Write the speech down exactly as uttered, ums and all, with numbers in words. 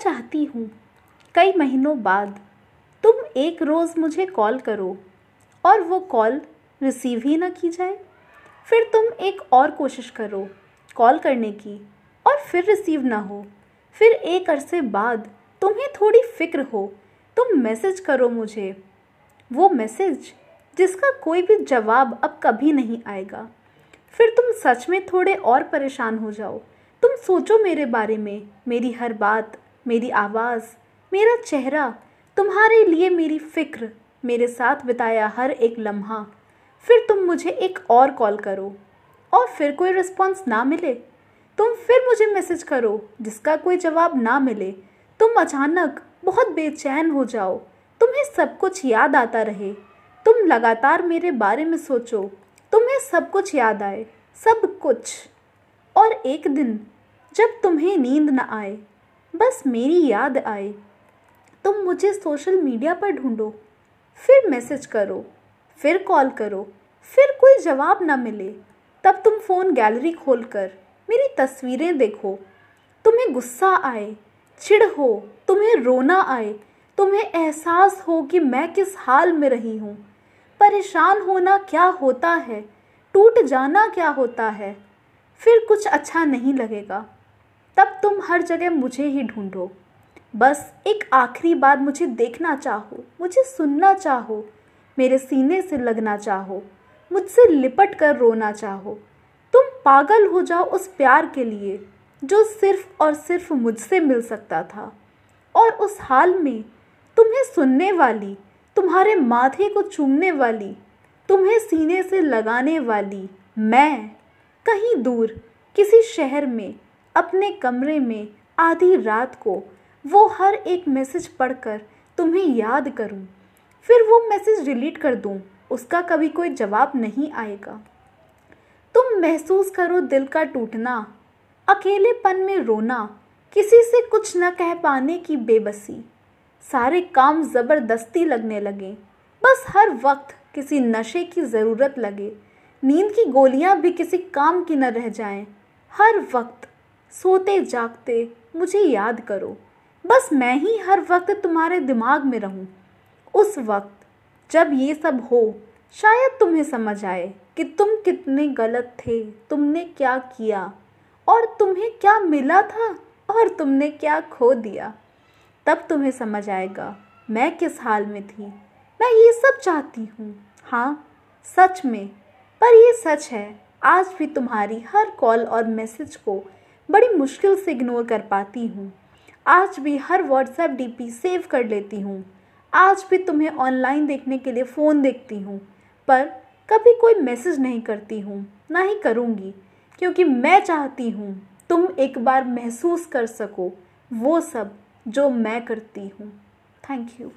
चाहती हूँ कई महीनों बाद तुम एक रोज़ मुझे कॉल करो और वो कॉल रिसीव ही ना की जाए। फिर तुम एक और कोशिश करो कॉल करने की और फिर रिसीव ना हो। फिर एक अरसे बाद तुम्हें थोड़ी फिक्र हो, तुम मैसेज करो मुझे, वो मैसेज जिसका कोई भी जवाब अब कभी नहीं आएगा। फिर तुम सच में थोड़े और परेशान हो जाओ। तुम सोचो मेरे बारे में, मेरी हर बात, मेरी आवाज़, मेरा चेहरा, तुम्हारे लिए मेरी फ़िक्र, मेरे साथ बिताया हर एक लम्हा। फिर तुम मुझे एक और कॉल करो और फिर कोई रिस्पॉन्स ना मिले। तुम फिर मुझे मैसेज करो जिसका कोई जवाब ना मिले। तुम अचानक बहुत बेचैन हो जाओ, तुम्हें सब कुछ याद आता रहे। तुम लगातार मेरे बारे में सोचो, तुम्हें सब कुछ याद आए, सब कुछ। और एक दिन जब तुम्हें नींद ना आए, बस मेरी याद आए, तुम मुझे सोशल मीडिया पर ढूंढो, फिर मैसेज करो, फिर कॉल करो, फिर कोई जवाब ना मिले। तब तुम फ़ोन गैलरी खोलकर मेरी तस्वीरें देखो, तुम्हें गुस्सा आए, चिढ़ हो, तुम्हें रोना आए, तुम्हें एहसास हो कि मैं किस हाल में रही हूँ। परेशान होना क्या होता है, टूट जाना क्या होता है। फिर कुछ अच्छा नहीं लगेगा, तब तुम हर जगह मुझे ही ढूंढो। बस एक आखिरी बार मुझे देखना चाहो, मुझे सुनना चाहो, मेरे सीने से लगना चाहो, मुझसे लिपट कर रोना चाहो। तुम पागल हो जाओ उस प्यार के लिए जो सिर्फ और सिर्फ मुझसे मिल सकता था। और उस हाल में तुम्हें सुनने वाली, तुम्हारे माथे को चूमने वाली, तुम्हें सीने से लगाने वाली मैं कहीं दूर किसी शहर में अपने कमरे में आधी रात को वो हर एक मैसेज पढ़कर तुम्हें याद करूं, फिर वो मैसेज डिलीट कर दूं, उसका कभी कोई जवाब नहीं आएगा। तुम महसूस करो दिल का टूटना, अकेलेपन में रोना, किसी से कुछ न कह पाने की बेबसी। सारे काम ज़बरदस्ती लगने लगे, बस हर वक्त किसी नशे की ज़रूरत लगे, नींद की गोलियां भी किसी काम की न रह जाएं। हर वक्त सोते जागते मुझे याद करो, बस मैं ही हर वक्त तुम्हारे दिमाग में रहूं। उस वक्त जब ये सब हो शायद तुम्हें समझ आए कि तुम कितने गलत थे, तुमने क्या किया और तुम्हें क्या मिला था और तुमने क्या खो दिया। तब तुम्हें समझ आएगा मैं किस हाल में थी। मैं ये सब चाहती हूँ, हाँ सच में। पर ये सच है आज भी तुम्हारी हर कॉल और मैसेज को बड़ी मुश्किल से इग्नोर कर पाती हूँ। आज भी हर व्हाट्सएप डीपी सेव कर लेती हूँ। आज भी तुम्हें ऑनलाइन देखने के लिए फ़ोन देखती हूँ, पर कभी कोई मैसेज नहीं करती हूँ, ना ही करूँगी, क्योंकि मैं चाहती हूँ तुम एक बार महसूस कर सको वो सब जो मैं करती हूँ। Thank you.